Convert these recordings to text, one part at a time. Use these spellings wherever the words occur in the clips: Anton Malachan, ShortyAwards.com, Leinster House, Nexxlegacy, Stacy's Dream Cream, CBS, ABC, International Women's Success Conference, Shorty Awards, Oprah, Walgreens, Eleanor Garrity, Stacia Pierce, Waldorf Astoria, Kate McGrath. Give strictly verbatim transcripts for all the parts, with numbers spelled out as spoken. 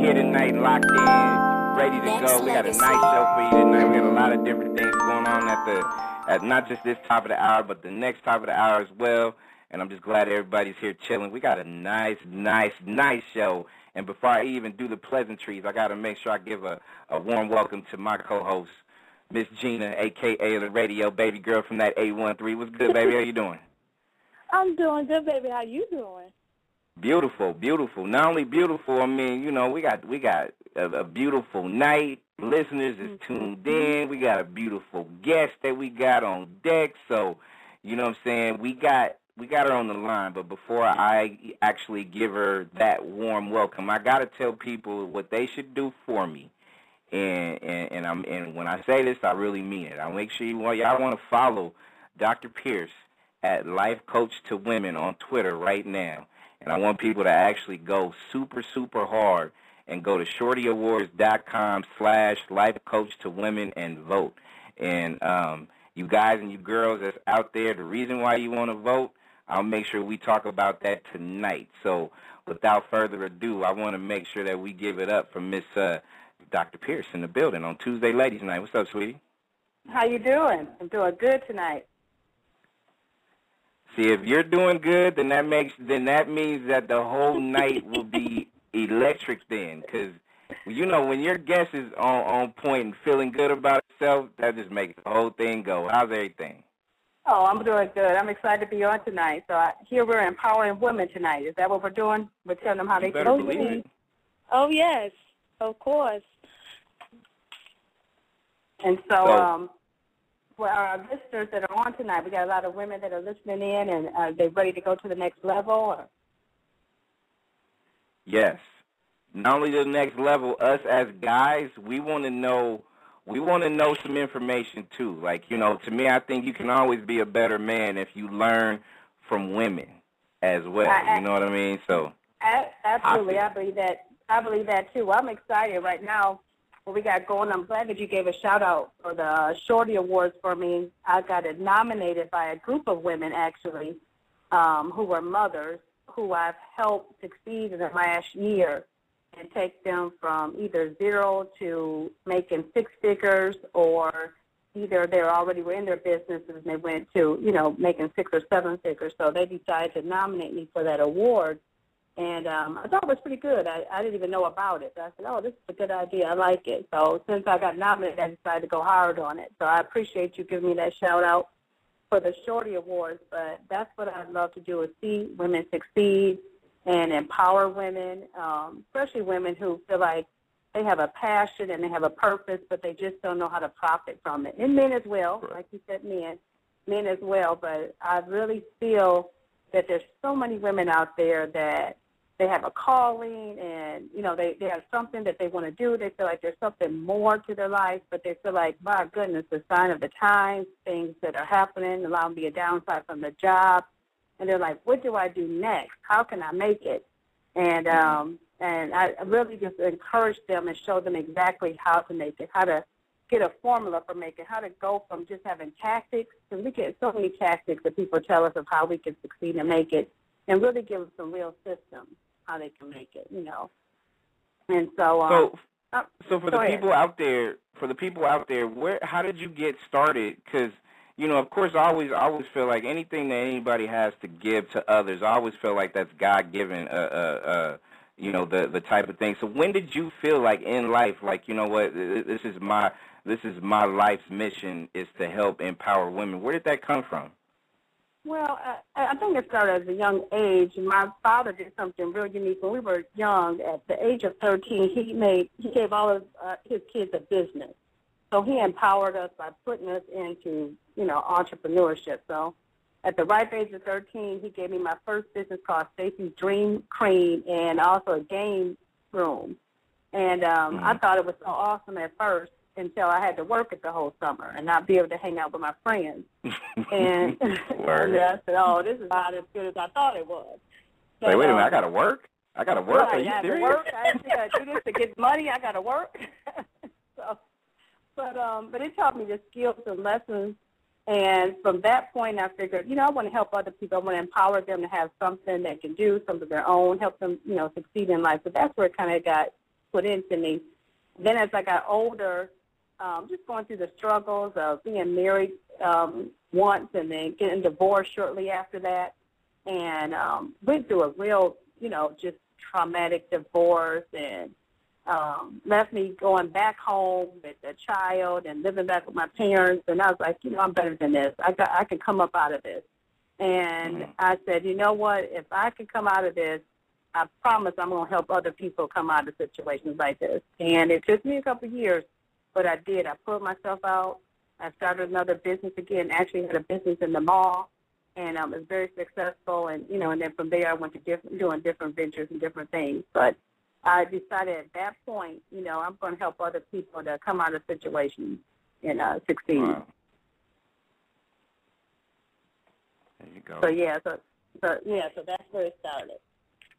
here tonight, locked in, ready to go. We got a nice show for you tonight. We got a lot of different things going on at the, at not just this top of the hour, but the next top of the hour as well. And I'm just glad everybody's here chilling. We got a nice, nice, nice show. And before I even do the pleasantries, I got to make sure I give a, a warm welcome to my co-host, Miss Gina, a k a the radio baby girl from that eight one three. What's good, baby? How you doing? I'm doing good, baby. How you doing? Beautiful, beautiful. Not only beautiful, I mean, you know, we got we got a, a beautiful night. Listeners is tuned in. We got a beautiful guest that we got on deck. So, you know what I'm saying, we got we got her on the line. But before I actually give her that warm welcome, I got to tell people what they should do for me. And, and, and, I'm, and when I say this, I really mean it. I'll make sure you want, y'all want to follow Doctor Pierce at Life Coach to Women on Twitter right now. And I want people to actually go super, super hard and go to Shorty Awards dot com slash Life Coach to Women and vote. And um, you guys and you girls that's out there, the reason why you want to vote, I'll make sure we talk about that tonight. So without further ado, I want to make sure that we give it up for Miss uh, Doctor Pierce in the building on Tuesday Ladies Night. What's up, sweetie? How you doing? I'm doing good tonight. See, if you're doing good, then that makes then that means that the whole night will be electric then, because, you know, when your guest is on, on point and feeling good about itself, that just makes the whole thing go. How's everything? Oh, I'm doing good. I'm excited to be on tonight. So I, here we're empowering women tonight. Is that what we're doing? We're telling them how you they can believe it. Oh, yes, of course. And so... so um, well, our listeners that are on tonight, we got a lot of women that are listening in, and uh, they're ready to go to the next level. Or? Yes. Not only the next level, us as guys, we want to know, we want to know some information too. Like, you know, to me, I think you can always be a better man if you learn from women as well. I, I, you know what I mean? So I, absolutely, I, I believe that. I believe that too. I'm excited right now. What we got going. I'm glad that you gave a shout out for the Shorty Awards for me. I got it nominated by a group of women, actually, um, who were mothers, who I've helped succeed in the last year and take them from either zero to making six figures, or either they already were in their businesses and they went to, you know, making six or seven figures. So they decided to nominate me for that award. And um, I thought it was pretty good. I, I didn't even know about it. So I said, oh, this is a good idea. I like it. So since I got nominated, I decided to go hard on it. So I appreciate you giving me that shout-out for the Shorty Awards. But that's what I love to do, is see women succeed and empower women, um, especially women who feel like they have a passion and they have a purpose, but they just don't know how to profit from it. And men as well, like you said, men. Men as well. But I really feel that there's so many women out there that they have a calling, and, you know, they, they have something that they want to do. They feel like there's something more to their life, but they feel like, my goodness, the sign of the times, things that are happening, allowing me a downside from the job. And they're like, what do I do next? How can I make it? And um, and I really just encourage them and show them exactly how to make it, how to get a formula for making, how to go from just having tactics, because we get so many tactics that people tell us of how we can succeed and make it, and really give them some real systems how they can make it, you know. And so, um, so, so for the people out there, for the people out there, where, how did you get started? Because, you know, of course, I always, I always feel like anything that anybody has to give to others, I always feel like that's God given, uh, uh, uh, you know, the the type of thing. So when did you feel like in life, like, you know what, this is my this is my life's mission, is to help empower women? Where did that come from? Well, I, I think it started at a young age. My father did something real unique when we were young. At the age of thirteen, he made he gave all of uh, his kids a business. So he empowered us by putting us into, you know, entrepreneurship. So at the ripe age of thirteen, he gave me my first business called Stacy's Dream Cream, and also a game room. And um, mm-hmm. I thought it was so awesome at first, until I had to work it the whole summer and not be able to hang out with my friends. And, and I said, oh, this is not as good as I thought it was. So, wait, wait a minute, I got to work? I got to work? Right, Are you I serious? Work. I got to do this to get money. I got to work. so, but, um, but it taught me the skills and lessons. And from that point, I figured, you know, I want to help other people. I want to empower them to have something they can do, something of their own, help them, you know, succeed in life. So that's where it kind of got put into me. Then as I got older, um, just going through the struggles of being married um, once and then getting divorced shortly after that, and um, went through a real, you know, just traumatic divorce, and um, left me going back home with a child and living back with my parents. And I was like, you know, I'm better than this. I got, I can come up out of this. And mm-hmm. I said, you know what, if I can come out of this, I promise I'm going to help other people come out of situations like this. And it took me a couple of years, but I did. I pulled myself out. I started another business again, actually had a business in the mall, and um, it was very successful. And, you know, and then from there I went to different, doing different ventures and different things. But I decided at that point, you know, I'm going to help other people to come out of situations and uh, succeed. Wow. There you go. So, yeah, so, so, yeah, so that's where it started.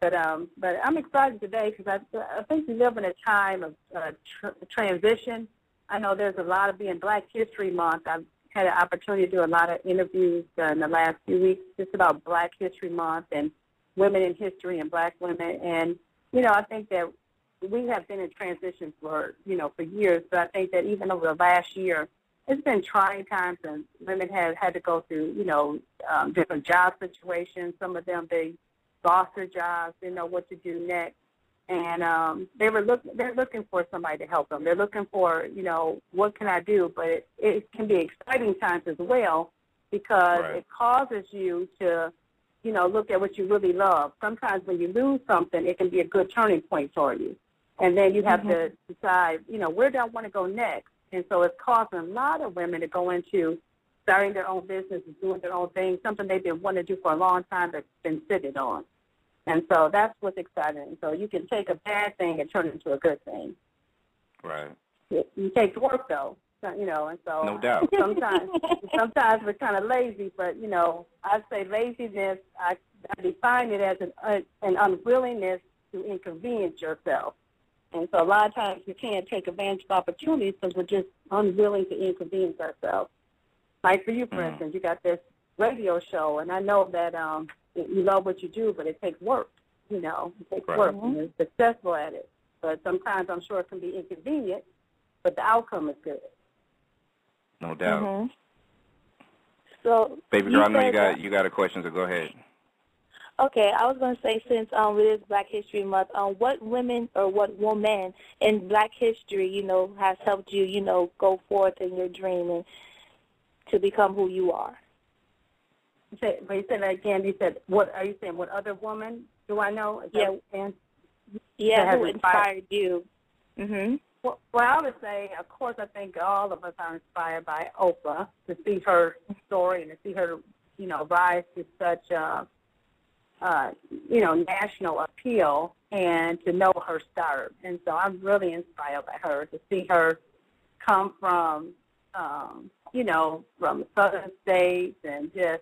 But um, but I'm excited today because I, I think we live in a time of uh, tr- transition. I know there's a lot of being Black History Month. I've had an opportunity to do a lot of interviews uh, in the last few weeks just about Black History Month and women in history and Black women. And, you know, I think that we have been in transition for, you know, for years. But I think that even over the last year, it's been trying times, and women have had to go through, you know, um, different job situations, some of them being lost their jobs, they know what to do next, and um, they were look, they're looking for somebody to help them. They're looking for, you know, what can I do? But it, it can be exciting times as well because right. it causes you to, you know, look at what you really love. Sometimes when you lose something, it can be a good turning point for you, and then you have mm-hmm. to decide, you know, where do I want to go next? And so it's causing a lot of women to go into starting their own business and doing their own thing, something they've been wanting to do for a long time that's been sitting on. And so that's what's exciting. So you can take a bad thing and turn it into a good thing. Right. It, you take work, though, so, you know, and so. No doubt. Sometimes, sometimes we're kind of lazy, but, you know, I say laziness, I, I define it as an, uh, an unwillingness to inconvenience yourself. And so a lot of times we can't take advantage of opportunities because we're just unwilling to inconvenience ourselves. Like for you, for instance, you got this radio show, and I know that um, you love what you do, but it takes work, you know. It takes right. work, and you're successful at it. But sometimes I'm sure it can be inconvenient, but the outcome is good. No doubt. Mm-hmm. So, Baby girl, I know you got, that, you got a question, so go ahead. Okay, I was going to say, since um, it is Black History Month, um, what women or what woman in Black history, you know, has helped you, you know, go forth in your dream and to become who you are? You said, but you said that again. You said, "What are you saying? What other woman do I know?" Is yeah, that, yeah. That who inspired, inspired you? Mm-hmm. Well, well, I would say, of course, I think all of us are inspired by Oprah, to see her story and to see her, you know, rise to such a, uh, you know, national appeal, and to know her start. And so, I'm really inspired by her, to see her come from. Um, you know, from southern states, and just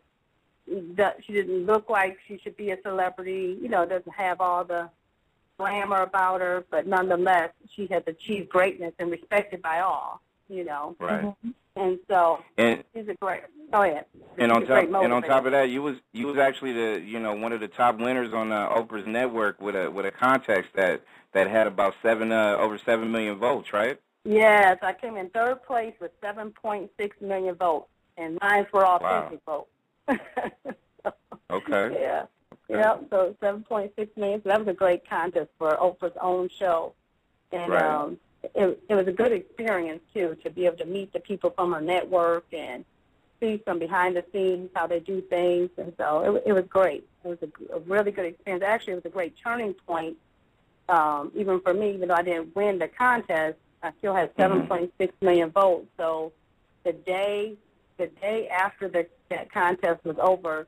that she didn't look like she should be a celebrity, you know, doesn't have all the glamour about her, but nonetheless, she has achieved greatness and respected by all, you know. Right. Mm-hmm. And so and, she's a great, go ahead. And on, top, and on top of that, you was you was actually, the you know, one of the top winners on uh, Oprah's network with a with a contest that, that had about seven uh, over seven million votes, right? Yes, I came in third place with seven point six million votes, and mine were all authentic wow. votes. so, okay. Yeah. Okay. Yep, so seven point six million, so that was a great contest for Oprah's own show. And right. um, it, it was a good experience, too, to be able to meet the people from her network and see some behind the scenes, how they do things. And so it, it was great. It was a, a really good experience. Actually, it was a great turning point, um, even for me, even though I didn't win the contest. I still had seven point six mm-hmm. million votes. So the day, the day after the, that contest was over,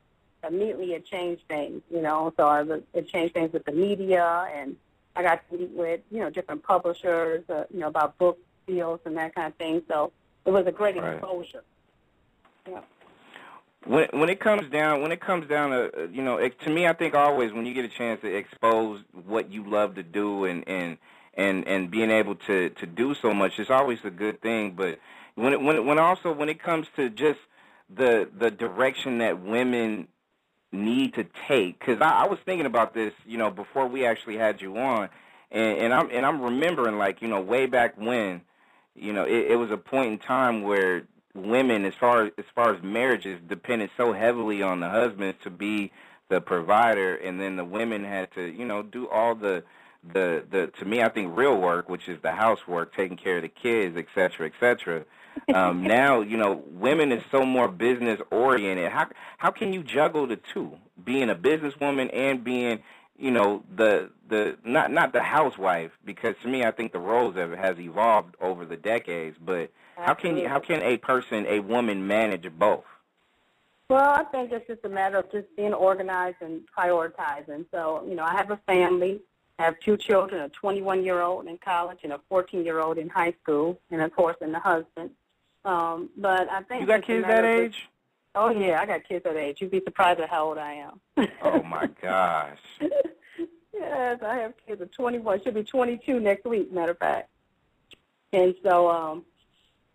immediately it changed things, you know. So I was, it changed things with the media, and I got to meet with, you know, different publishers, uh, you know, about book deals and that kind of thing. So it was a great right. exposure. Yeah. When when it comes down, when it comes down to, you know, it, to me, I think always when you get a chance to expose what you love to do and and. And, and being able to, to do so much is always a good thing. But when it, when it, when also when it comes to just the the direction that women need to take, because I, I was thinking about this, you know, before we actually had you on, And, and I'm and I'm remembering, like, you know, way back when, you know, it, it was a point in time where women, as far as, as far as marriages, depended so heavily on the husbands to be the provider, and then the women had to, you know, do all the the the to me, I think, real work, which is the housework, taking care of the kids, et cetera, et cetera. Um, now, you know, women is so more business oriented. How how can you juggle the two, being a businesswoman and being, you know, the the not not the housewife? Because to me, I think the roles have has evolved over the decades. But how can you, how can a person, a woman, manage both? Well, I think it's just a matter of just being organized and prioritizing. So, you know, I have a family. I have two children, a twenty-one-year-old in college and a fourteen-year-old in high school, and, of course, and the husband. Um, but I think you got kids that age? Just, oh, yeah, I got kids that age. You'd be surprised at how old I am. Oh, my gosh. Yes, I have kids at twenty-one. Should be twenty-two next week, matter of fact. And so um,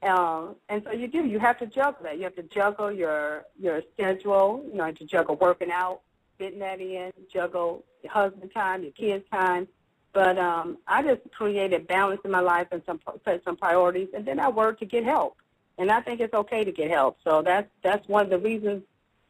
uh, and so you do. You have to juggle that. You have to juggle your, your schedule, you know, to juggle working out, getting that in, juggle your husband time, your kids' time. But um, I just created balance in my life and some set some priorities, and then I worked to get help. And I think it's okay to get help. So that's that's one of the reasons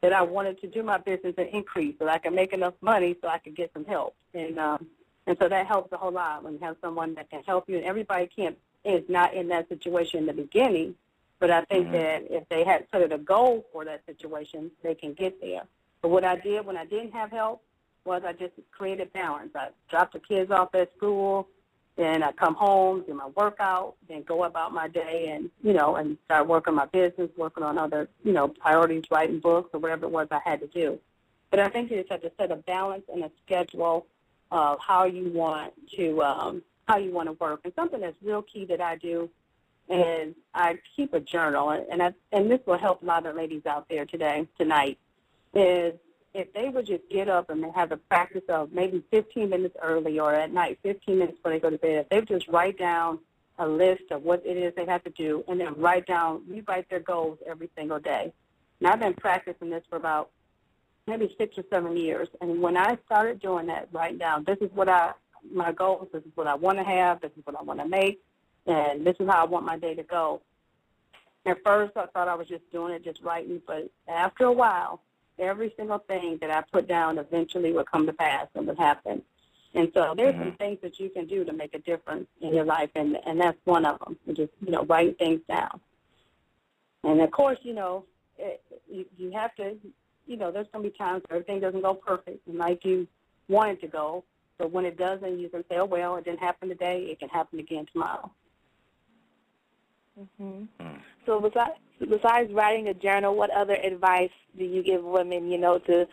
that I wanted to do my business and increase, so that I can make enough money so I can get some help. And um, and so that helps a whole lot when you have someone that can help you. And everybody can't is not in that situation in the beginning, but I think mm-hmm. that if they had sort of a goal for that situation, they can get there. But what I did when I didn't have help was I just created balance. I dropped the kids off at school, then I come home, do my workout, then go about my day and, you know, and start working my business, working on other, you know, priorities, writing books or whatever it was I had to do. But I think you just have to set a balance and a schedule of how you want to um, how you want to work. And something that's real key that I do is I keep a journal, and I, and this will help a lot of ladies out there today, tonight, is if they would just get up and they have a practice of maybe fifteen minutes early or at night, fifteen minutes before they go to bed, if they would just write down a list of what it is they have to do and then write down, rewrite their goals every single day. And I've been practicing this for about maybe six or seven years. And when I started doing that, writing down, this is what I, my goals, this is what I want to have, this is what I want to make, and this is how I want my day to go. At first, I thought I was just doing it, just writing, but after a while, every single thing that I put down eventually would come to pass and would happen. And so there's mm-hmm. some things that you can do to make a difference in your life, and, and that's one of them, just, you know, writing things down. And, of course, you know, it, you, you have to, you know, there's going to be times where everything doesn't go perfect and like you want it to go, but when it doesn't, you can say, oh, well, it didn't happen today. It can happen again tomorrow. Mm-hmm. So besides, besides writing a journal, what other advice do you give women, you know, to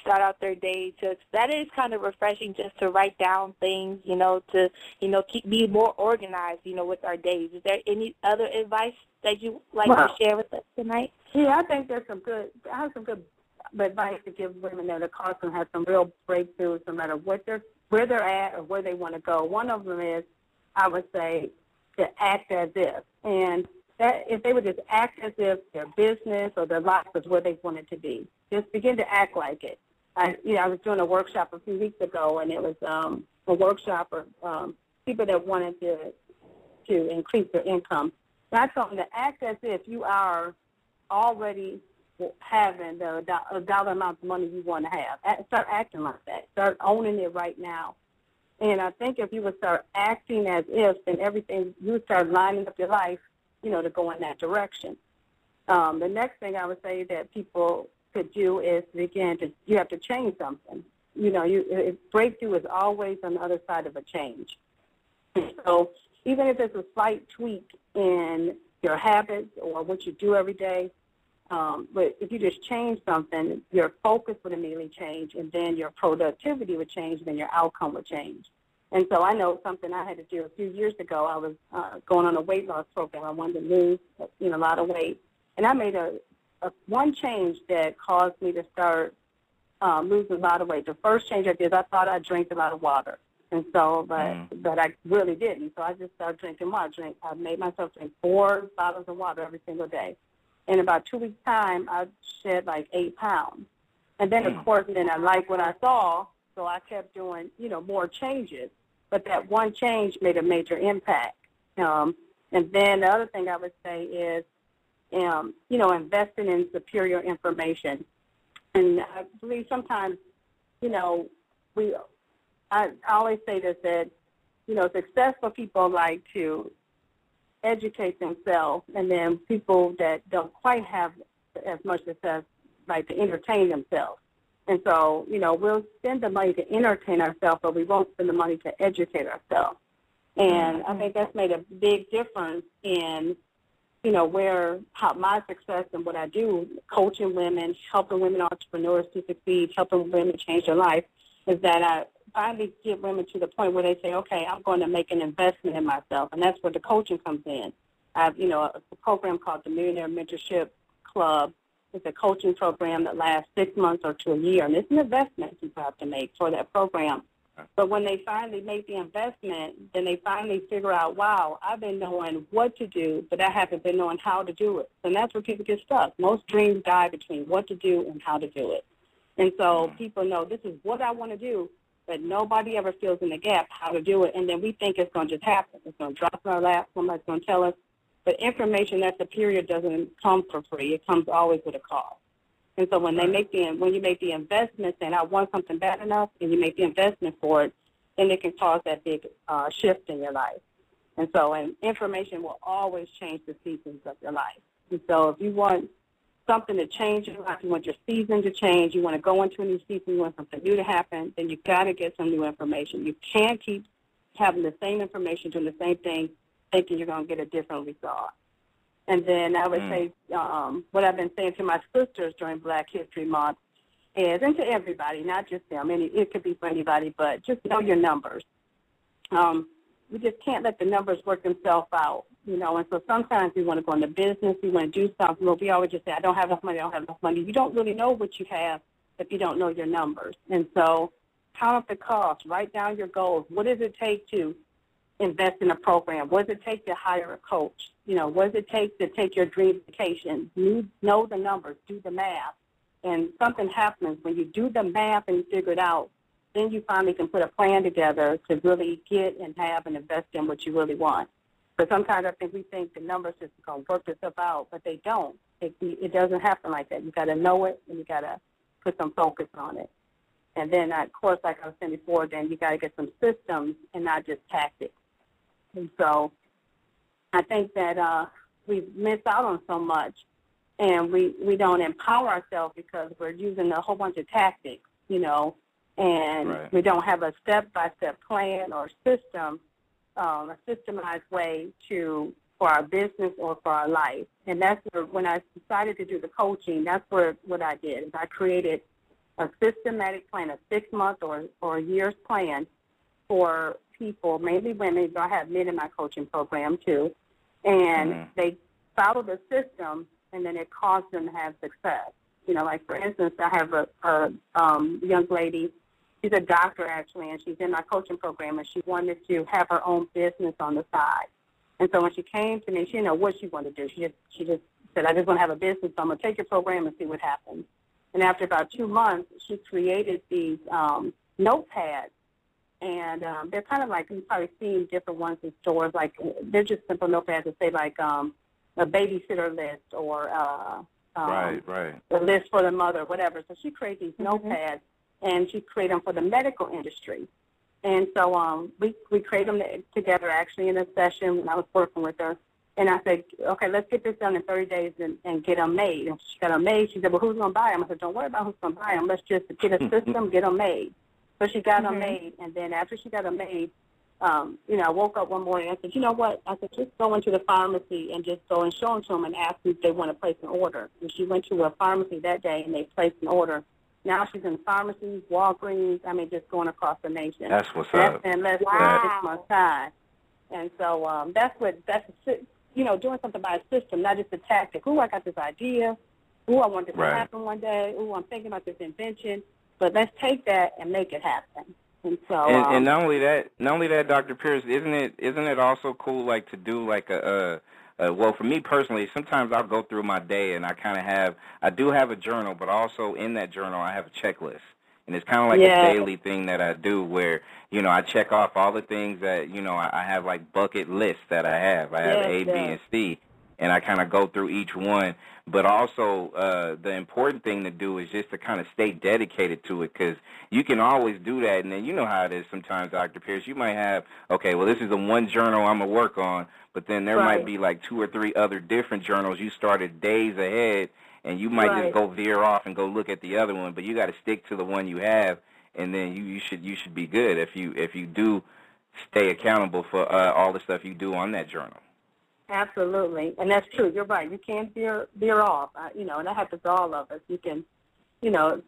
start out their day? To that is kind of refreshing, just to write down things, you know, to, you know, keep, be more organized, you know, with our days. Is there any other advice that you like well, to share with us tonight? Yeah, I think there's some good. I have some good advice to give women that are causing them to have some real breakthroughs, no matter what they're where they're at or where they want to go. One of them is, I would say, to act as if. And that if they would just act as if their business or their life was where they wanted to be, just begin to act like it. I, you know, I was doing a workshop a few weeks ago, and it was um, a workshop for um, people that wanted to to increase their income. And I told them to act as if you are already having the do- dollar amount of money you want to have. Act, start acting like that. Start owning it right now. And I think if you would start acting as if, then everything, you would start lining up your life, you know, to go in that direction. Um, the next thing I would say that people could do is begin to, you have to change something. You know, you, breakthrough is always on the other side of a change. So even if it's a slight tweak in your habits or what you do every day, Um, but if you just change something, your focus would immediately change, and then your productivity would change, and then your outcome would change. And so I know something I had to do a few years ago. I was uh, going on a weight loss program. I wanted to lose, you know, a lot of weight. And I made a, a one change that caused me to start uh, losing a lot of weight. The first change I did, I thought I drank a lot of water. And so, but, mm. but I really didn't. So I just started drinking water. Drink, I made myself drink four bottles of water every single day. In about two weeks' time, I shed like eight pounds. And then, of course, then I liked what I saw, so I kept doing, you know, more changes. but that one change made a major impact. Um, and then the other thing I would say is, um, you know, investing in superior information. And I believe sometimes, you know, we, I, I always say this, that, you know, successful people like to educate themselves, and then people that don't quite have as much success like to entertain themselves. And so, you know, we'll spend the money to entertain ourselves, but we won't spend the money to educate ourselves. And I think that's made a big difference in, you know, where how my success and what I do, coaching women, helping women entrepreneurs to succeed, helping women change their life, is that I finally get women to the point where they say, okay, I'm going to make an investment in myself. And that's where the coaching comes in. I have, you know, a, a program called the Millionaire Mentorship Club. It's a coaching program that lasts six months or to a year, and it's an investment people have to make for that program. But when they finally make the investment, then they finally figure out, wow, I've been knowing what to do, but I haven't been knowing how to do it. And that's where people get stuck. Most dreams die between what to do and how to do it. And so people know this is what I want to do, but nobody ever fills in the gap how to do it. And then we think it's going to just happen. It's going to drop in our lap. Somebody's going to tell us. But information that's superior doesn't come for free. It comes always with a cost. And so when they make the when you make the investment, saying I want something bad enough, and you make the investment for it, then it can cause that big uh, shift in your life. And so, and information will always change the seasons of your life. And so, if you want something to change your life, you want your season to change, you want to go into a new season, you want something new to happen, then you've got to get some new information. You can't keep having the same information, doing the same thing, thinking you're going to get a different result. And then I would mm. say um, what I've been saying to my sisters during Black History Month is, and to everybody, not just them, and it, it could be for anybody, but just know your numbers. Um, we just can't let the numbers work themselves out, you know, and so sometimes we want to go into business, we want to do something, but we always just say, I don't have enough money, I don't have enough money. You don't really know what you have if you don't know your numbers. And so count up the cost, write down your goals. What does it take to invest in a program? What does it take to hire a coach? You know, what does it take to take your dream vacation? You know the numbers, do the math, and something happens. When you do the math and you figure it out, then you finally can put a plan together to really get and have and invest in what you really want. But sometimes I think we think the numbers just going to work this up out, but they don't. It, it doesn't happen like that. You got to know it, and you got to put some focus on it. And then, of course, like I was saying before, then you got to get some systems and not just tactics. And so I think that uh, we miss out on so much, and we, we don't empower ourselves because we're using a whole bunch of tactics, you know, and right. we don't have a step-by-step plan or system, um, a systemized way to for our business or for our life. And that's where, when I decided to do the coaching, that's where, what I did. Is I created a systematic plan, a six-month or, or a year's plan for people, mainly women, but I have men in my coaching program too, and mm-hmm. they follow the system, and then it caused them to have success. You know, like for instance, I have a, a um, young lady, she's a doctor actually, and she's in my coaching program, and she wanted to have her own business on the side. And so when she came to me, she didn't know what she wanted to do. She just, she just said, I just want to have a business, so I'm going to take your program and see what happens. And after about two months, she created these um, notepads. And um, they're kind of like, you've probably seen different ones in stores. Like, they're just simple notepads that say, like, um, a babysitter list or uh, um, right, right. a list for the mother, whatever. So she created these mm-hmm. notepads, and she created them for the medical industry. And so um, we, we created them together, actually, in a session when I was working with her. And I said, okay, let's get this done in thirty days and, and get them made. And she got them made. She said, well, who's going to buy them? I said, don't worry about who's going to buy them. Let's just get a system, get them made. So she got mm-hmm. them made, and then after she got them made, um, you know, I woke up one morning and I said, you know what? I said, just go into the pharmacy and just go and show them to them and ask them if they want to place an order. And she went to a pharmacy that day, and they placed an order. Now she's in pharmacies, Walgreens, I mean, just going across the nation. That's what's and up. That's in less wow. than six months' time. And so um, that's what, that's you know, doing something by a system, not just a tactic. Ooh, I got this idea. Ooh, I want this right. to happen one day. Ooh, I'm thinking about this invention. But let's take that and make it happen. And so, and, um, and not only that, not only that, Doctor Pierce, isn't it? Isn't it also cool, like to do like a, a, a well, for me personally, sometimes I'll go through my day and I kind of have, I do have a journal, but also in that journal I have a checklist. And it's kind of like yeah. a daily thing that I do where, you know, I check off all the things that, you know, I have like bucket lists that I have. I have yeah, A, yeah. B, and C. And I kind of go through each one. But also uh, the important thing to do is just to kind of stay dedicated to it, because you can always do that. And then you know how it is sometimes, Doctor Pierce. You might have, okay, well, this is the one journal I'm going to work on, but then there right. might be like two or three other different journals you started days ahead, and you might right. just go veer off and go look at the other one. But you got to stick to the one you have, and then you, you should you should be good if you, if you do stay accountable for uh, all the stuff you do on that journal. Absolutely, and that's true. You're right. You can't veer, veer off, I, you know, and that happens to all of us. You can, you know,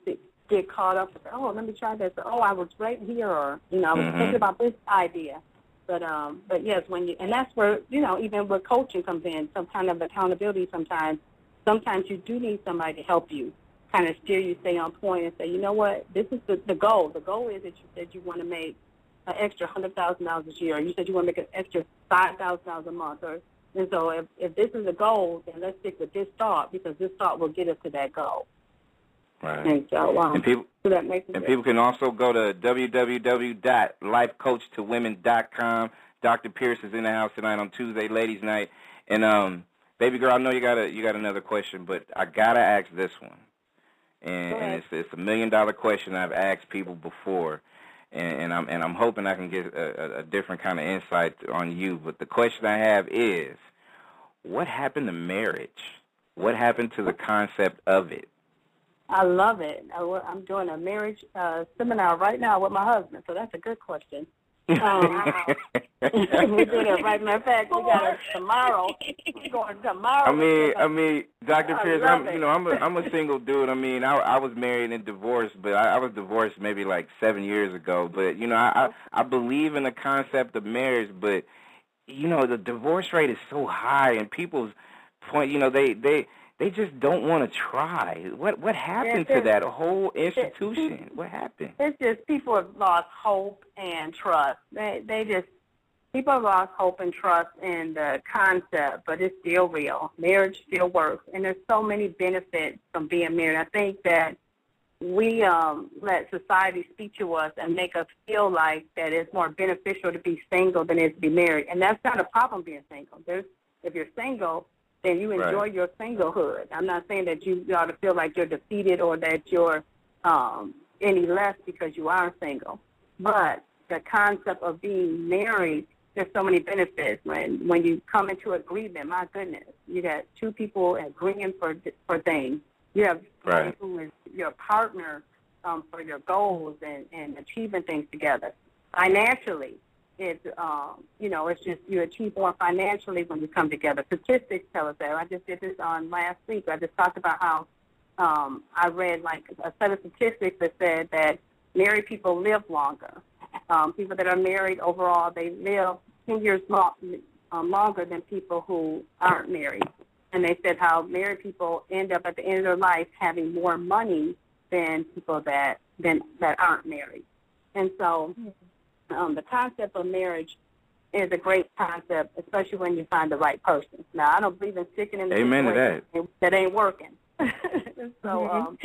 get caught up with, oh, let me try this. Oh, I was right here, or, you know, I was mm-hmm. thinking about this idea. But, um, but yes, when you, and that's where, you know, even where coaching comes in, some kind of accountability sometimes. Sometimes you do need somebody to help you, kind of steer you, stay on point, and say, you know what, this is the, the goal. The goal is that you said you want to make an extra one hundred thousand dollars this year, or you said you want to make an extra five thousand dollars a month, or And so if, if this is a goal, then let's stick with this thought, because this thought will get us to that goal. Right. And, so, um, and, people, so that makes and people can also go to w w w dot life coach to women dot com. Doctor Pierce is in the house tonight on Tuesday, ladies' night. And, um, baby girl, I know you got a, you got another question, but I got to ask this one. And, and it's, it's a million-dollar question I've asked people before. And, and I'm and I'm hoping I can get a, a different kind of insight on you. But the question I have is, what happened to marriage? What happened to the concept of it? I love it. I, I'm doing a marriage uh, seminar right now with my husband, so that's a good question. Um, we're doing it right. Matter of fact, we got it tomorrow. We're going tomorrow. I mean, I mean, Doctor Pierce, I'm, you know, I'm a, I'm a single dude. I mean, I, I was married and divorced, but I, I was divorced maybe like seven years ago. But you know, I, I, I believe in the concept of marriage, but you know, the divorce rate is so high, and people's point, you know, they, they, they just don't want to try. What, what happened yeah, to that whole institution? It, what happened? It's just people have lost hope and trust. They, they just. People have lost hope and trust in the concept, but it's still real. Marriage still works, and there's so many benefits from being married. I think that we um, let society speak to us and make us feel like that it's more beneficial to be single than it is to be married, and that's not a problem being single. There's, if you're single, then you enjoy right. your singlehood. I'm not saying that you ought to feel like you're defeated or that you're um, any less because you are single, but the concept of being married, there's so many benefits. When when you come into agreement, my goodness, you got two people agreeing for for things. You have right. who is your partner um, for your goals and, and achieving things together. Financially, it's um, you know it's just you achieve more financially when you come together. Statistics tell us that. I just did this on last week. I just talked about how um, I read like a set of statistics that said that married people live longer. Um, people that are married overall, they live ten years long, um, longer than people who aren't married. And they said how married people end up at the end of their life having more money than people that than, that aren't married. And so um, the concept of marriage is a great concept, especially when you find the right person. Now, I don't believe in sticking in the Amen to that. That ain't working. So, um,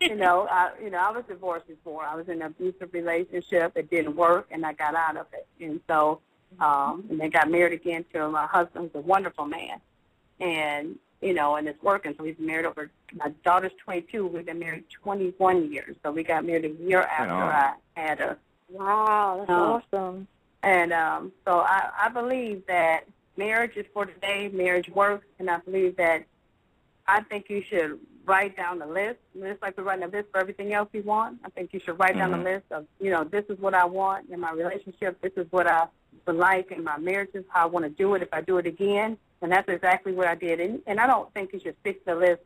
you know, I, you know, I was divorced before. I was in an abusive relationship. It didn't work, and I got out of it. And so, um, and then got married again to my husband, who's a wonderful man. And, you know, and it's working. So we've married over, my daughter's twenty-two. We've been married twenty-one years. So we got married a year after I, I had her. Wow, that's um, awesome. And um, so I, I believe that marriage is for today. Marriage works, and I believe that I think you should write down the list, just like we're writing a list for everything else you want. I think you should write down mm-hmm. a list of, you know, this is what I want in my relationship. This is what I would like in my marriage. This is how I want to do it if I do it again. And that's exactly what I did. And, and I don't think you should fix the list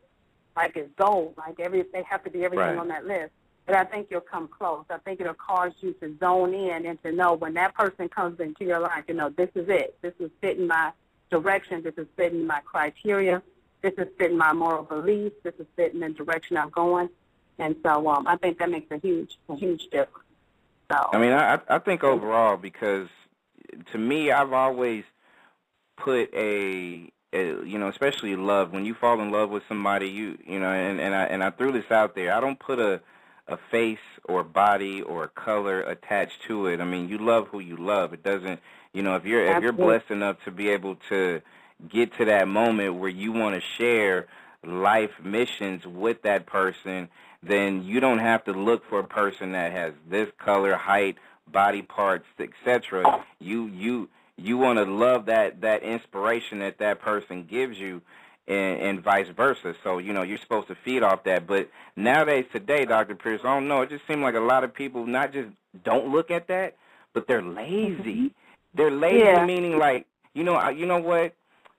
like it's gold, like every they have to be everything right. on that list. But I think you'll come close. I think it'll cause you to zone in and to know when that person comes into your life, you know, this is it. This is fitting my direction. This is fitting my criteria. This is fitting my moral beliefs. This is fitting the direction I'm going. And so um, I think that makes a huge, a huge difference. So I mean, I, I think overall, because to me, I've always put a, a, you know, especially love. When you fall in love with somebody, you, you know, and, and I and I threw this out there. I don't put a a face or body or color attached to it. I mean, you love who you love. It doesn't, you know, if you're Absolutely. if you're blessed enough to be able to get to that moment where you want to share life missions with that person, then you don't have to look for a person that has this color, height, body parts, et cetera. You you you want to love that that inspiration that that person gives you. And, and vice versa. So, you know, you're supposed to feed off that. But nowadays, today, Doctor Pierce, I don't know, it just seemed like a lot of people not just don't look at that, but they're lazy. They're lazy, yeah. meaning like, you know, you know what?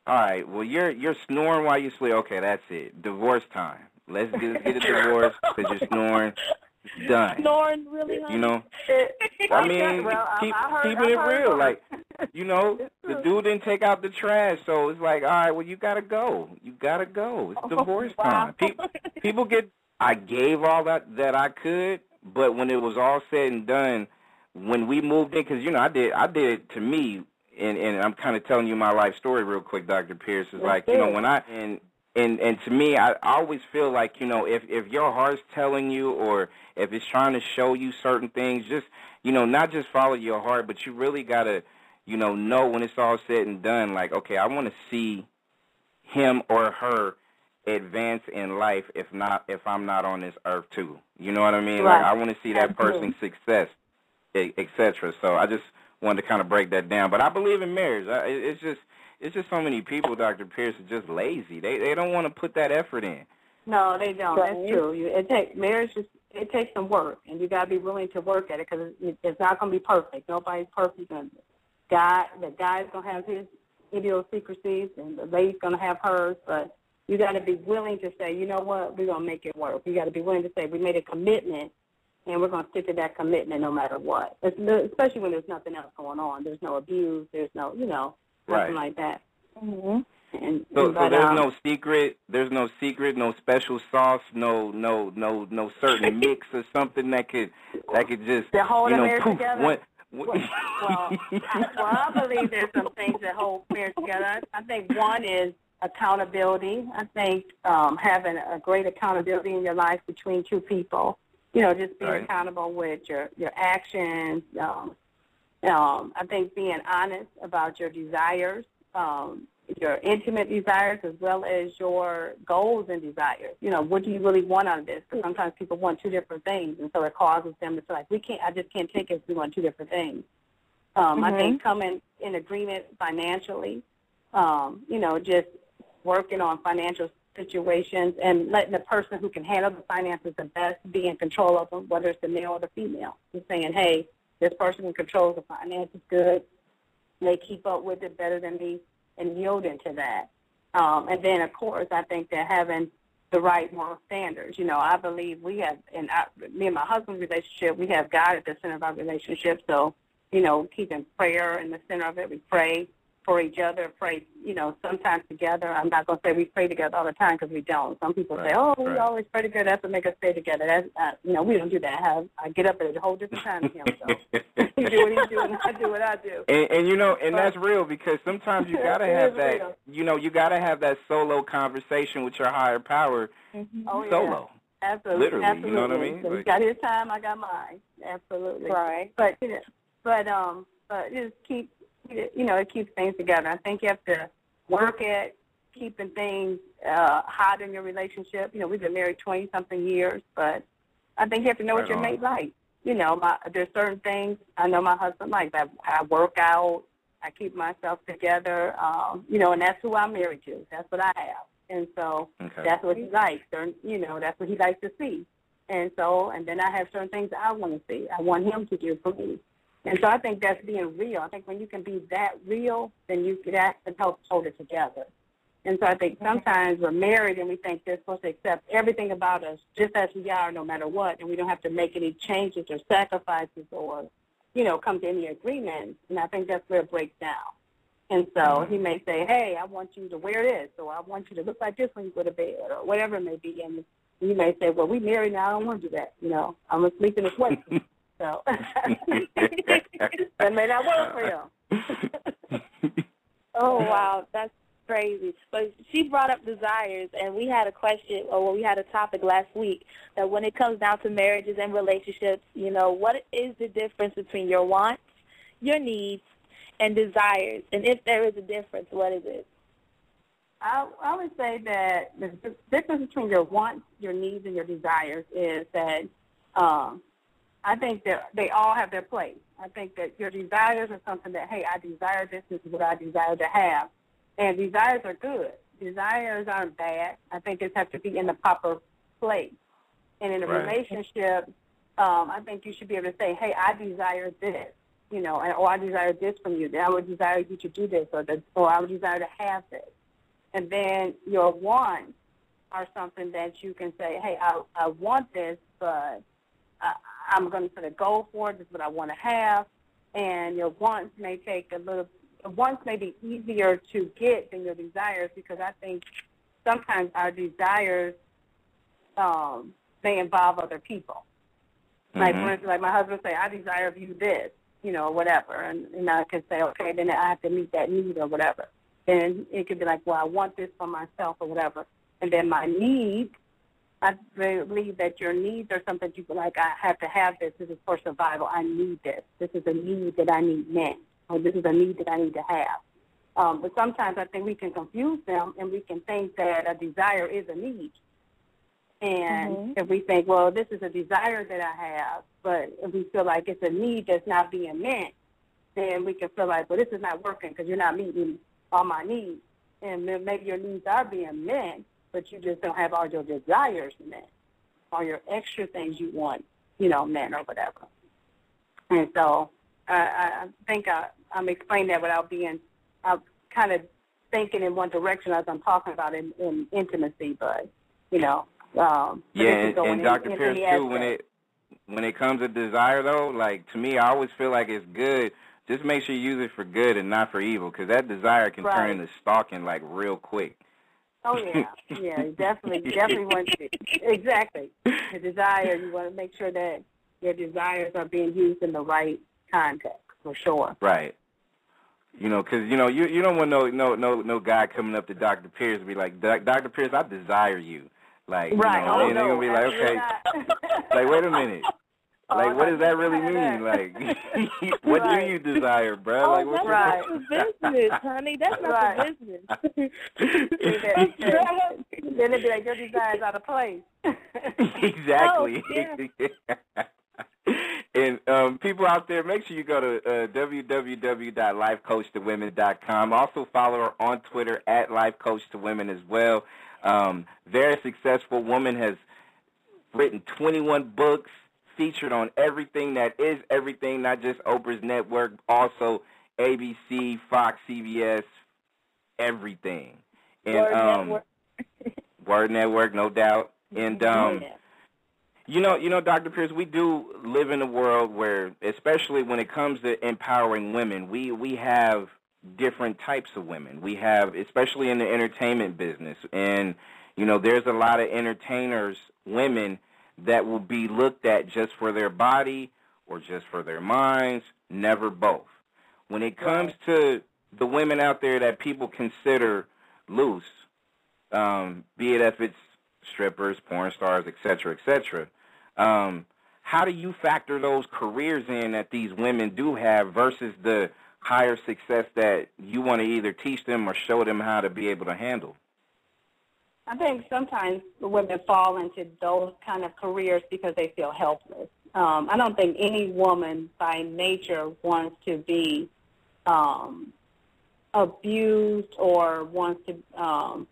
All right, well, you're you're snoring while you sleep. Okay, that's it. Divorce time. Let's get, get a divorce because you're snoring. Done. Snoring really hard. You know, I mean, well, keep, I heard, keeping I it real. Like, you know, the dude didn't take out the trash, so it's like, all right, well, you got to go. You got to go. It's oh, divorce wow. time. People, people get, I gave all that, that I could, but when it was all said and done, when we moved in, because, you know, I did, I did to me, and, and I'm kind of telling you my life story real quick, Doctor Pierce, is like, you know, when I, and, And and to me, I always feel like, you know, if, if your heart's telling you or if it's trying to show you certain things, just, you know, not just follow your heart, but you really got to, you know, know when it's all said and done, like, okay, I want to see him or her advance in life if not if I'm not on this earth, too. You know what I mean? Right. Like, I want to see that person's success, et cetera. So I just wanted to kind of break that down. But I believe in marriage. I, it's just... It's just so many people, Doctor Pierce, are just lazy. They they don't want to put that effort in. No, they don't. That's true. You, it take, marriage, is, it takes some work, and you got to be willing to work at it because it's not going to be perfect. Nobody's perfect. God, the guy's going to have his idiosyncrasies, and the lady's going to have hers, but you got to be willing to say, you know what, we're going to make it work. You got to be willing to say, we made a commitment, and we're going to stick to that commitment no matter what, it's, especially when there's nothing else going on. There's no abuse. There's no, you know. Something right. like that. Mm-hmm. and, so, but, so there's um, no secret. There's no secret. No special sauce. No, no, no, no certain mix or something that could that could just that hold you know, a marriage poof, together. One, well, well, I, well, I believe there's some things that hold marriage together. I, I think one is accountability. I think um, having a great accountability in your life between two people. You know, just being right. accountable with your your actions. Um, Um, I think being honest about your desires, um, your intimate desires, as well as your goals and desires. You know, what do you really want out of this? Because sometimes people want two different things, and so it causes them to feel like we can't. I just can't take it if we want two different things. Um, mm-hmm. I think coming in agreement financially, um, you know, just working on financial situations and letting the person who can handle the finances the best be in control of them, whether it's the male or the female. Just saying, hey. This person who controls the finances good, they keep up with it better than me and yielding to that. Um, and then, of course, I think that having the right moral standards. You know, I believe we have, in our, me and my husband's relationship, we have God at the center of our relationship. So, you know, keeping prayer in the center of it. We pray for each other, pray, you know, sometimes together. I'm not going to say we pray together all the time because we don't. Some people right, say, oh, right. we always pray together. That's what makes us stay together. That's, uh, you know, we don't do that. I, I get up at a whole different time to him. So he do what he do and I do what I do. And, and you know, and but, that's real because sometimes you got to have that, real. you know, you got to have that solo conversation with your higher power mm-hmm. oh, solo. Yeah. Absolutely. Literally, Absolutely. You know what I mean? So like, he's got his time, I got mine. Absolutely. Right. But, you know, but, um, but just keep, you know, it keeps things together. I think you have to work at keeping things uh, hot in your relationship. You know, we've been married twenty-something years, but I think you have to know right what your on. mate likes. You know, my, there's certain things I know my husband likes. I, I work out. I keep myself together, um, you know, and that's who I'm married to. That's what I have. And so okay. that's what he likes. Certain, you know, that's what he likes to see. And so, and then I have certain things I want to see. I want him to do for me. And so I think that's being real. I think when you can be that real, then you that can help hold it together. And so I think sometimes we're married and we think they're supposed to accept everything about us just as we are no matter what, and we don't have to make any changes or sacrifices or, you know, come to any agreement. And I think that's where it breaks down. And so mm-hmm. he may say, hey, I want you to wear this, or I want you to look like this when you go to bed, or whatever it may be. And you may say, well, we married now. I don't want to do that. You know, I'm going to sleep in a sweat. So that may not work for you. Oh, wow, that's crazy. But she brought up desires, and we had a question, or we had a topic last week, that when it comes down to marriages and relationships, you know, what is the difference between your wants, your needs, and desires? And if there is a difference, what is it? I, I would say that the difference between your wants, your needs, and your desires is that um, I think that they all have their place. I think that your desires are something that, hey, I desire this, this is what I desire to have. And desires are good. Desires aren't bad. I think they have to be in the proper place. And in a right. relationship, um, I think you should be able to say, hey, I desire this, you know, or I desire this from you. I would desire you to do this, or, the, or I would desire to have this. And then your wants are something that you can say, hey, I, I want this, but I, I'm going to put a goal for it. This is what I want to have. And your wants may take a little wants may be easier to get than your desires, because I think sometimes our desires um, may involve other people. Mm-hmm. Like, for instance, like my husband say, I desire of you this, you know, whatever. And, and I can say, okay, then I have to meet that need or whatever. Then it could be like, well, I want this for myself or whatever. And then my need, I believe that your needs are something you like, I have to have this. This is for survival. I need this. This is a need that I need now. Or this is a need that I need to have. Um, but sometimes I think we can confuse them, and we can think that a desire is a need. And mm-hmm. if we think, well, this is a desire that I have, but if we feel like it's a need that's not being met, then we can feel like, well, this is not working because you're not meeting all my needs. And then maybe your needs are being met, but you just don't have all your desires met, all your extra things you want, you know, met or whatever. And so I, I think I, I'm explaining that without being I'm kind of thinking in one direction as I'm talking about in, in intimacy, but, you know. Um, yeah, and, and in, Doctor Pierce, too, when it, when it comes to desire, though, like, to me, I always feel like it's good. Just make sure you use it for good and not for evil, because that desire can right. turn into stalking, like, real quick. Oh, yeah. Yeah, definitely. definitely want to. Exactly. The desire, you want to make sure that your desires are being used in the right context, for sure. Right. You know, because, you know, you you don't want no no no no guy coming up to Doctor Pierce and be like, Doctor Pierce, I desire you. Like, right. you know, oh, and no. they're going to be like, okay, like, wait a minute. Like, oh, what does that really mean? Like, what right. do you desire, bro? Oh, like, what's that's right. not the business, honey. That's not right. the business. Then it'd be like, your desire's out of place. Exactly. Oh, yeah. And um, people out there, make sure you go to uh, w w w dot life coach to women dot com. Also follow her on Twitter at life coach to women as well. Um, very successful woman, has written twenty-one books, featured on everything that is everything, not just Oprah's network, also A B C, Fox, C B S, everything. And, Word um, Network. Word Network, no doubt. And um, yeah. You know, you know, Doctor Pierce, we do live in a world where, especially when it comes to empowering women, we, we have different types of women. We have, especially in the entertainment business, and, you know, there's a lot of entertainers, women, that will be looked at just for their body or just for their minds, never both. When it comes to the women out there that people consider loose, um, be it if it's strippers, porn stars, et cetera, et cetera. Um, how do you factor those careers in that these women do have versus the higher success that you want to either teach them or show them how to be able to handle? I think sometimes women fall into those kind of careers because they feel helpless. Um, I don't think any woman by nature wants to be um, abused or wants to um,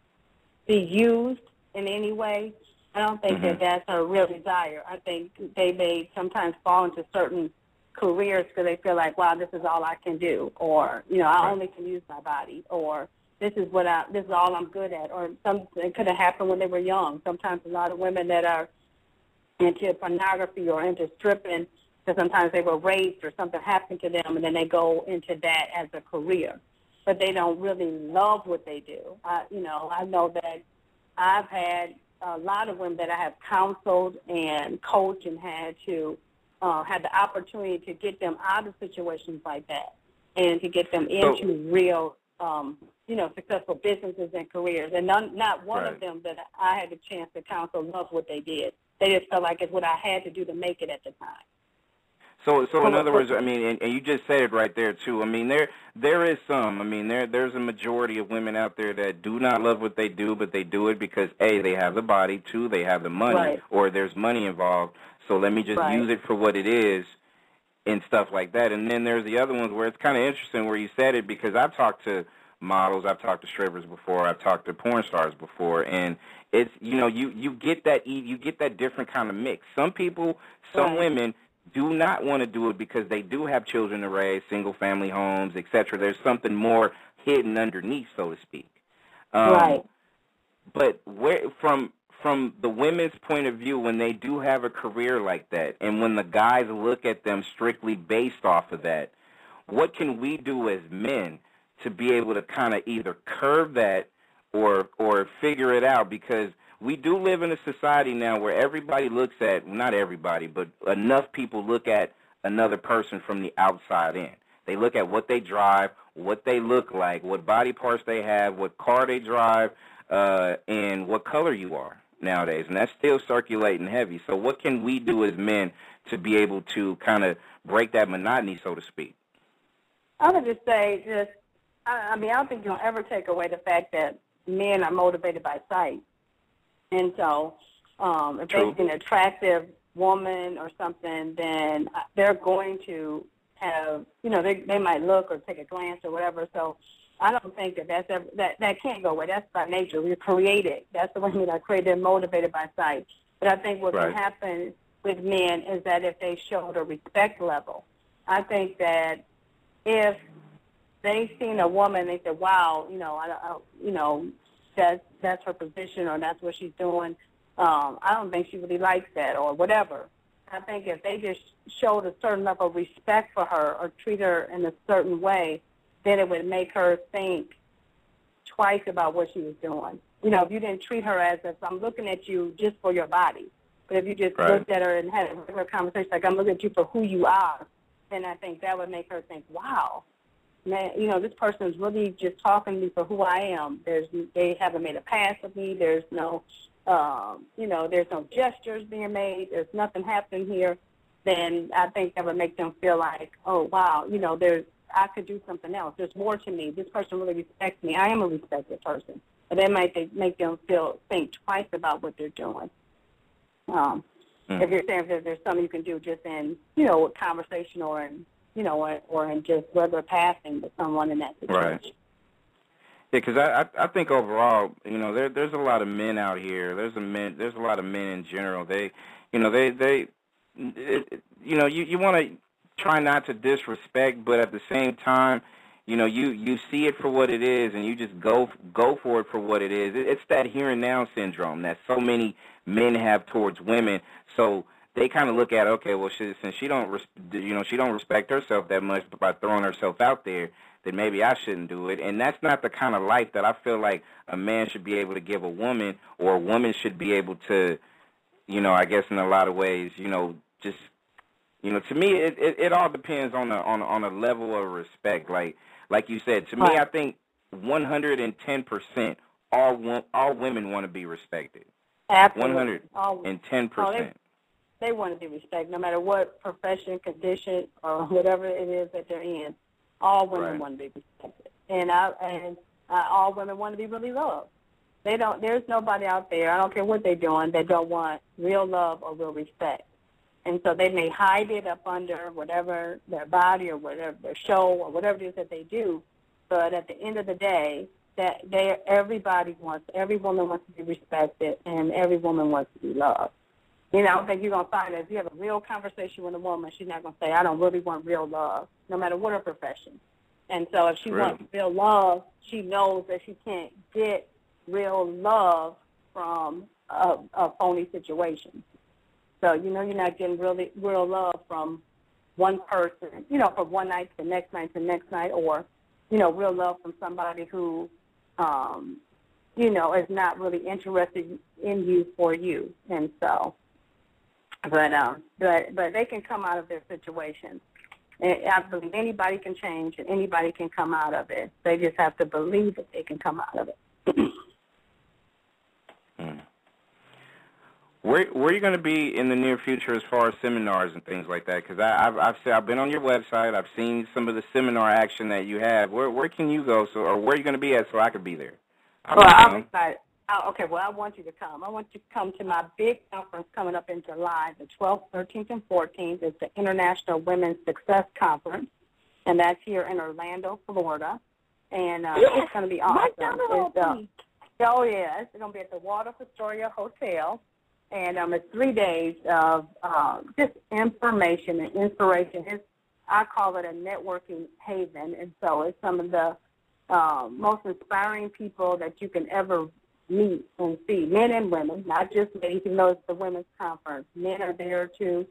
be used in any way. I don't think mm-hmm. that that's her real desire. I think they may sometimes fall into certain careers because they feel like, wow, this is all I can do, or, you know, I right. only can use my body, or this is what I, this is all I'm good at, or something. It could have happened when they were young. Sometimes a lot of women that are into pornography or into stripping, because sometimes they were raped or something happened to them, and then they go into that as a career, but they don't really love what they do. I, you know, I know that I've had a lot of women that I have counseled and coached and had to uh, had the opportunity to get them out of situations like that and to get them into so, real um, you know, successful businesses and careers. And none, not one right. of them that I had the chance to counsel loved what they did. They just felt like it's what I had to do to make it at the time. So, so in other words, I mean, and, and you just said it right there, too. I mean, there there is some. I mean, there there's a majority of women out there that do not love what they do, but they do it because, A, they have the body, two, they have the money, right. or there's money involved. So let me just right. use it for what it is and stuff like that. And then there's the other ones where it's kind of interesting where you said it, because I've talked to models, I've talked to strippers before, I've talked to porn stars before, and it's, you know, you, you get that you get that different kind of mix. Some people, some right. women do not want to do it because they do have children to raise, single-family homes, et cetera. There's something more hidden underneath, so to speak. Um, right. But where, from from the women's point of view, when they do have a career like that and when the guys look at them strictly based off of that, what can we do as men to be able to kind of either curb that or or figure it out? Because we do live in a society now where everybody looks at, not everybody, but enough people look at another person from the outside in. They look at what they drive, what they look like, what body parts they have, what car they drive, uh, and what color you are nowadays. And that's still circulating heavy. So what can we do as men to be able to kind of break that monotony, so to speak? I would just say, just, I mean, I don't think you'll ever take away the fact that men are motivated by sight. And so um, if True. they see an attractive woman or something, then they're going to have, you know, they they might look or take a glance or whatever. So I don't think that that's ever, that, that can't go away. That's by nature. We're created. That's the way men are created. They're motivated by sight. But I think what right. can happen with men is that if they showed a respect level, I think that if they've seen a woman, they said, wow, you know, I, I, you know, that's, that's her position or that's what she's doing. Um, I don't think she really likes that or whatever. I think if they just showed a certain level of respect for her or treat her in a certain way, then it would make her think twice about what she was doing. You know, if you didn't treat her as if I'm looking at you just for your body, but if you just right. looked at her and had a regular conversation, like I'm looking at you for who you are, then I think that would make her think, wow, man, you know, this person is really just talking to me for who I am. There's, they haven't made a pass at me. There's no, um, you know, there's no gestures being made. There's nothing happening here. Then I think that would make them feel like, oh, wow, you know, there's, I could do something else. There's more to me. This person really respects me. I am a respected person. But that might they make them feel, think twice about what they're doing. Um, mm. If you're saying if there's something you can do just in, you know, a conversation or in, you know, or, or in just regular passing with someone in that situation. Right. Yeah, because I, I think overall, you know, there, there's a lot of men out here. There's a men. There's a lot of men in general. They, you know, they, they, it, you know, you, you want to try not to disrespect, but at the same time, you know, you, you see it for what it is, and you just go go for it for what it is. It, it's that here and now syndrome that so many men have towards women. So they kind of look at, okay, well, she, since she don't, you know, she don't respect herself that much by throwing herself out there, then maybe I shouldn't do it. And that's not the kind of life that I feel like a man should be able to give a woman, or a woman should be able to, you know, I guess in a lot of ways, you know, just, you know, to me, it, it, it all depends on a, on, on a level of respect. Like like you said, to me, I think one hundred ten percent all all women want to be respected. Absolutely. one hundred ten percent. They want to be respected, no matter what profession, condition, or whatever it is that they're in. All women right. want to be respected, and I, and uh, all women want to be really loved. They don't. There's nobody out there. I don't care what they're doing. They don't want real love or real respect, and so they may hide it up under whatever their body or whatever their show or whatever it is that they do. But at the end of the day, that they everybody wants. Every woman wants to be respected, and every woman wants to be loved. You know, I don't think you're going to find that if you have a real conversation with a woman, she's not going to say, I don't really want real love, no matter what her profession. And so if she really? wants real love, she knows that she can't get real love from a, a phony situation. So, you know, you're not getting really real love from one person, you know, from one night to the next night to the next night, or, you know, real love from somebody who, um, you know, is not really interested in you for you. And so... But um, but but they can come out of their situation. And I believe anybody can change and anybody can come out of it. They just have to believe that they can come out of it. mm. Where, where are you going to be in the near future as far as seminars and things like that? Because I've I've, said, I've been on your website. I've seen some of the seminar action that you have. Where where can you go? So or where are you going to be at so I could be there? I'm well, I'm excited. Oh, okay, well, I want you to come. I want you to come to my big conference coming up in July, the twelfth, thirteenth, and fourteenth. It's the International Women's Success Conference, and that's here in Orlando, Florida. And uh, yes. it's going to be awesome. It's, uh, oh, yeah. It's going to be at the Waldorf Astoria Hotel. And um, it's three days of uh, just information and inspiration. It's, I call it a networking haven. And so it's some of the uh, most inspiring people that you can ever meet and see, men and women, not just men, even though it's the women's conference. Men are there, too,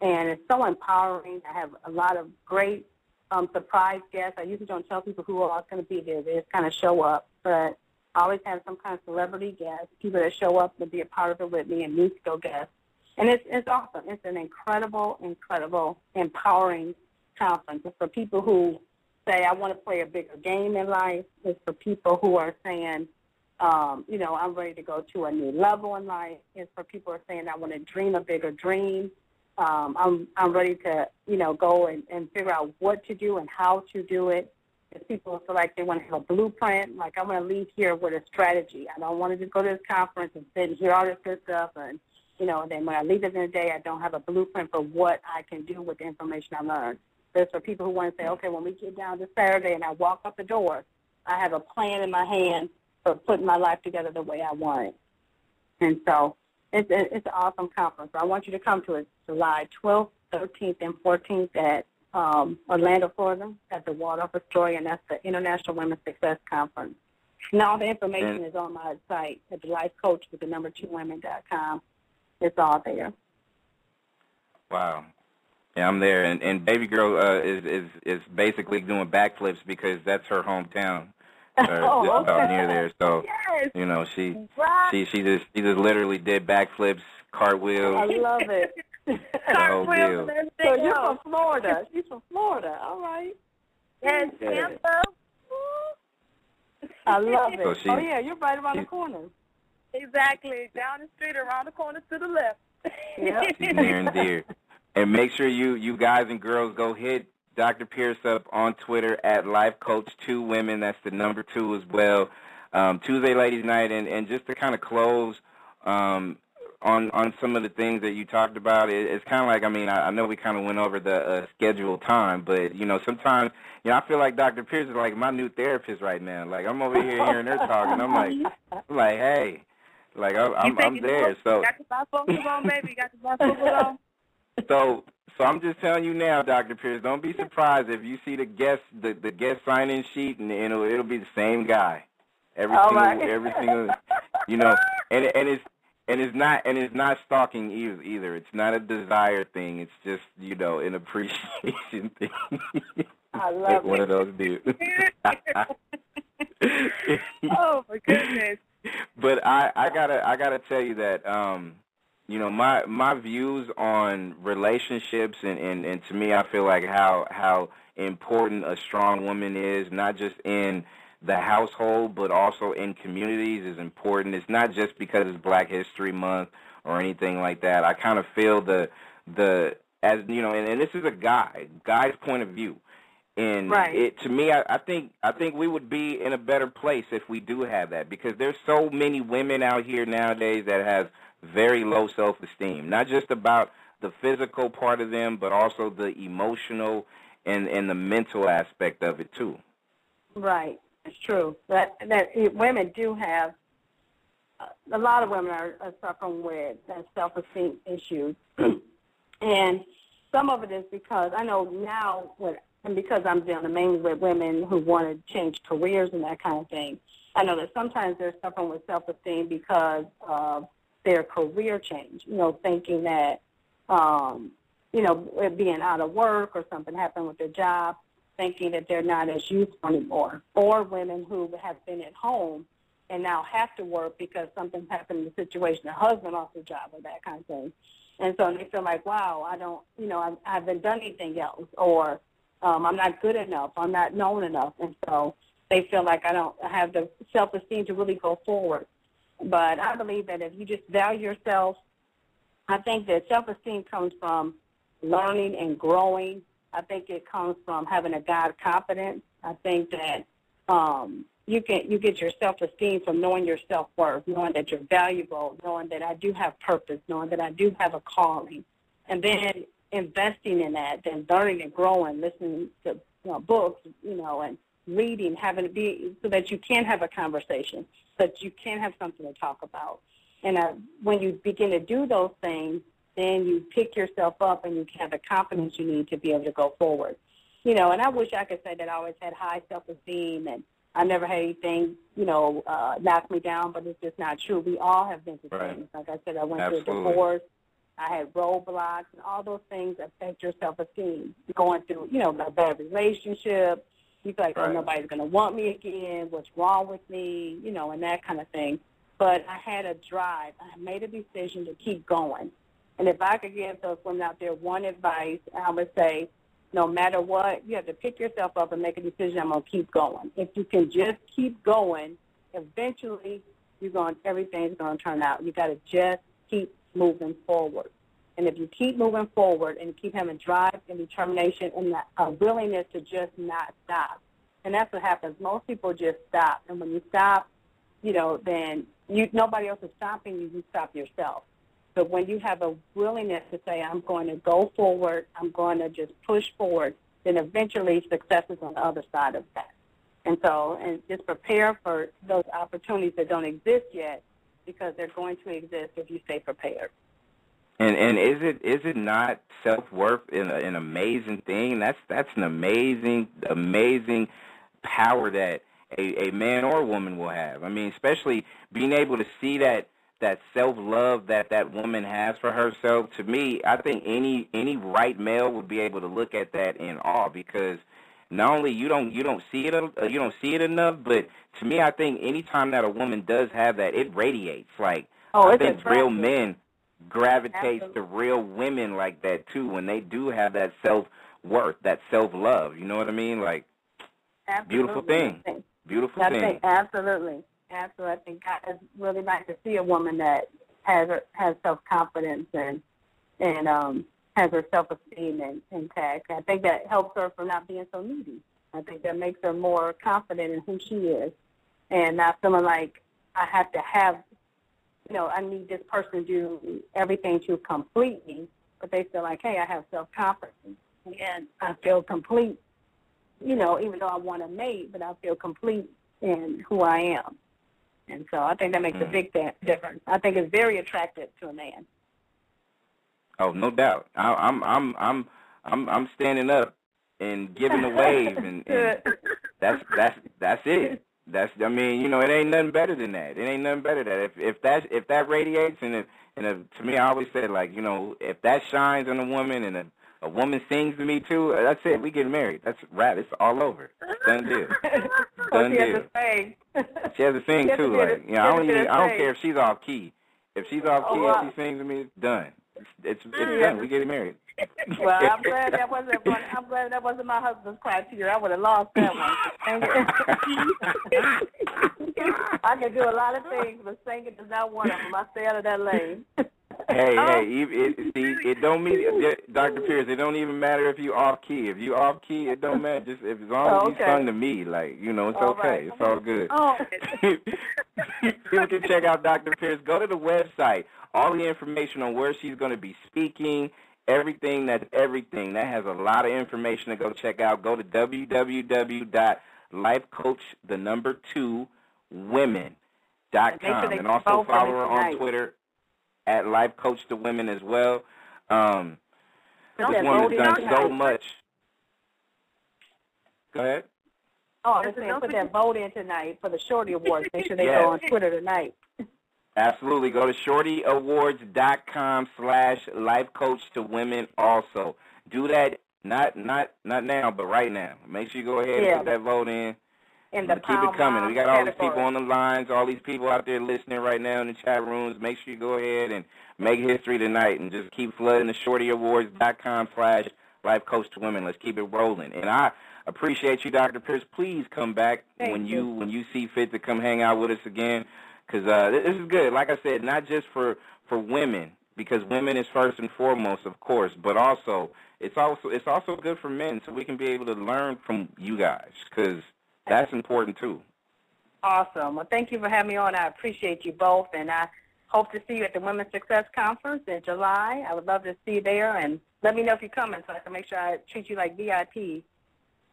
and it's so empowering. I have a lot of great um, surprise guests. I usually don't tell people who are going to be there. They just kind of show up, but I always have some kind of celebrity guests, people that show up and be a part of it with me, and musical guests, and it's, it's awesome. It's an incredible, incredible, empowering conference. It's for people who say, I want to play a bigger game in life. It's for people who are saying, Um, you know, I'm ready to go to a new level in life. It's for people who are saying, I want to dream a bigger dream. Um, I'm I'm ready to, you know, go and, and figure out what to do and how to do it. It's people who feel like they want to have a blueprint. Like, I want to leave here with a strategy. I don't want to just go to this conference and sit and hear all this good stuff. And, you know, then when I leave at the end of the day, I don't have a blueprint for what I can do with the information I learned. There's for people who want to say, okay, when we get down to Saturday and I walk out the door, I have a plan in my hand for putting my life together the way I want it. And so it's, it's an awesome conference. I want you to come to it July twelfth, thirteenth, and fourteenth at um, Orlando, Florida, at the Waldorf Astoria, and that's the International Women's Success Conference. And all the information and, is on my site at the Life Coach with the number two women dot com. It's all there. Wow. Yeah, I'm there. And, and Baby Girl uh, is, is, is basically doing backflips because that's her hometown. Or oh, just about okay. near there, so yes. you know she right. she she just she just literally did backflips, cartwheels. I love it. Cartwheels and everything. So you're from Florida. She's from Florida. All right. And Tampa. Yeah. I love it. So she, oh yeah, you're right around the corner. Exactly, down the street, around the corner to the left. Yeah, she's near and dear. And make sure you you guys and girls go hit Doctor Pierce up on Twitter at Life Coach two Women. That's the number two as well. Um, Tuesday Ladies Night, and, and just to kind of close um, on on some of the things that you talked about, it, it's kind of like, I mean, I, I know we kind of went over the uh, scheduled time, but, you know, sometimes, you know, I feel like Doctor Pierce is like my new therapist right now. Like, I'm over here hearing her talking. I'm like, I'm like, hey, like, I'm, I'm, I'm there. So. You got your bifocals on, baby? You got your bifocals on? So, so I'm just telling you now, Doctor Pierce, don't be surprised if you see the guest, the, the guest sign-in sheet, and it'll it'll be the same guy, every oh single, every single, you know, and and it's and it's not and it's not stalking either. either. It's not a desire thing. It's just, you know, an appreciation thing. I love like it. One of those dudes. Oh my goodness! But I, I gotta I gotta tell you that. Um, You know, my, my views on relationships and, and, and to me, I feel like how how important a strong woman is, not just in the household, but also in communities is important. It's not just because it's Black History Month or anything like that. I kind of feel the, the as you know, and, and this is a guy, guy's point of view. And right. it, to me, I, I think I think we would be in a better place if we do have that, because there's so many women out here nowadays that have very low self-esteem, not just about the physical part of them, but also the emotional and, and the mental aspect of it, too. Right. It's true. That, that it, women do have, uh, a lot of women are, are suffering with that self-esteem issues. And some of it is because I know now, when, and because I'm dealing mainly with women who want to change careers and that kind of thing, I know that sometimes they're suffering with self-esteem because of their career change, you know, thinking that, um, you know, being out of work or something happened with their job, thinking that they're not as useful anymore. Or women who have been at home and now have to work because something's happened in the situation, a husband lost their job or that kind of thing. And so they feel like, wow, I don't, you know, I, I haven't done anything else, or um, I'm not good enough, I'm not known enough. And so they feel like I don't have the self-esteem to really go forward. But I believe that if you just value yourself, I think that self-esteem comes from learning and growing. I think it comes from having a God confidence. I think that um, you can you get your self-esteem from knowing your self-worth, knowing that you're valuable, knowing that I do have purpose, knowing that I do have a calling, and then investing in that, then learning and growing, listening to you know, books, you know, and reading, having to be so that you can have a conversation, so that you can have something to talk about. And uh, when you begin to do those things, then you pick yourself up and you have the confidence you need to be able to go forward. You know, and I wish I could say that I always had high self-esteem and I never had anything, you know, uh, knock me down, but it's just not true. We all have been through right. things. Like I said, I went Absolutely. through a divorce. I had roadblocks, and all those things affect your self-esteem. Going through, you know, a bad relationship. You feel like, right. oh, nobody's going to want me again. What's wrong with me? You know, and that kind of thing. But I had a drive. I made a decision to keep going. And if I could give those women out there one advice, I would say, no matter what, you have to pick yourself up and make a decision, I'm going to keep going. If you can just keep going, eventually you're going, everything's going to turn out. You got to just keep moving forward. And if you keep moving forward and keep having drive and determination and a willingness to just not stop, and that's what happens. Most people just stop. And when you stop, you know, then you, nobody else is stopping you. You stop yourself. But when you have a willingness to say, I'm going to go forward, I'm going to just push forward, then eventually success is on the other side of that. And so, and just prepare for those opportunities that don't exist yet, because they're going to exist if you stay prepared. And and is it is it not self-worth an, an amazing thing? That's that's an amazing, amazing power that a, a man or a woman will have. I mean, especially being able to see that, that self-love that that woman has for herself. To me, I think any any right male would be able to look at that in awe, because not only you don't you don't see it you don't see it enough, but to me, I think any time that a woman does have that, it radiates. Like oh, I think real men gravitates Absolutely. to real women like that too, when they do have that self-worth, that self-love. You know what I mean? Like Absolutely. beautiful thing, beautiful I thing. Think. Absolutely. Absolutely, I think it's really nice to see a woman that has her, has self confidence and and um, has her self esteem intact. I think that helps her from not being so needy. I think that makes her more confident in who she is, and not feeling like I have to have, you know, I need this person to do everything to complete me. But they feel like, hey, I have self confidence and I feel complete. You know, even though I want a mate, but I feel complete in who I am. And so I think that makes a big difference. I think it's very attractive to a man. Oh, no doubt. I, I'm, I'm, I'm, I'm, I'm standing up and giving the wave, and, and that's that's that's it. That's I mean, you know, it ain't nothing better than that. It ain't nothing better than that. If if that if that radiates, and if, and if, to me, I always said, like, you know, if that shines on a woman, and a, a woman sings to me too, that's it. We get married. That's right. It's all over. Done deal. Done deal. She has a thing too, like, you know, I don't even, I don't care if she's off key. If she's off key, oh, wow. if she sings to me, it's done. It's it's, it's done. We get married. Well, I'm glad that wasn't. One, I'm glad that wasn't my husband's criteria. I would have lost that one. I can do a lot of things, but singing is not one of them. I stay out of that lane. Hey, oh. hey, it, it, see, it don't mean, Doctor Pierce, it don't even matter if you off key. If you off key, it don't matter. Just if, as long oh, okay. as you sung to me, like, you know, it's all okay. Right. It's all good. Oh. You can check out Doctor Pierce. Go to the website. All the information on where she's going to be speaking, everything, that's everything. That has a lot of information to go check out. Go to w w w dot life coach the number two women dot com. And also follow her on Twitter at Life Coach to Women as well. Um, this woman's done so much. Go ahead. Oh, I was saying, put that vote in tonight for the Shorty Awards. Make sure they yes. go on Twitter tonight. Absolutely. Go to shorty awards dot com slash life coach to women also. Do that, not not not now, but right now. Make sure you go ahead yeah. and put that vote in. in the keep it coming. We got all these people on the lines, all these people out there listening right now in the chat rooms. Make sure you go ahead and make history tonight and just keep flooding the shorty awards dot com slash life coach to women. Let's keep it rolling. And I appreciate you, Doctor Pierce. Please come back Thank when you, you when you see fit to come hang out with us again, because uh, this is good. Like I said, not just for, for women, because women is first and foremost, of course, but also it's also it's also good for men, so we can be able to learn from you guys, because that's important too. Awesome. Well, thank you for having me on. I appreciate you both, and I hope to see you at the Women's Success Conference in July. I would love to see you there, and let me know if you're coming so I can make sure I treat you like V I P.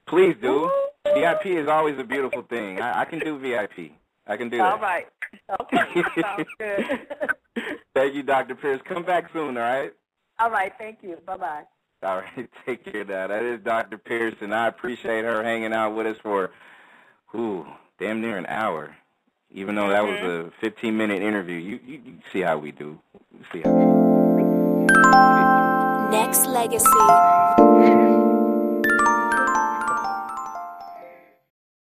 Please do. V I P is always a beautiful thing. I, I can do V I P. I can do that. All right. Okay. Sounds good. Thank you, Doctor Pierce. Come back soon, all right? All right. Thank you. Bye-bye. All right. Take care now. That is Doctor Pierce, and I appreciate her hanging out with us for, ooh, damn near an hour, even though that was a fifteen-minute interview. You, you, you see how we do. You see how we do. Next Legacy.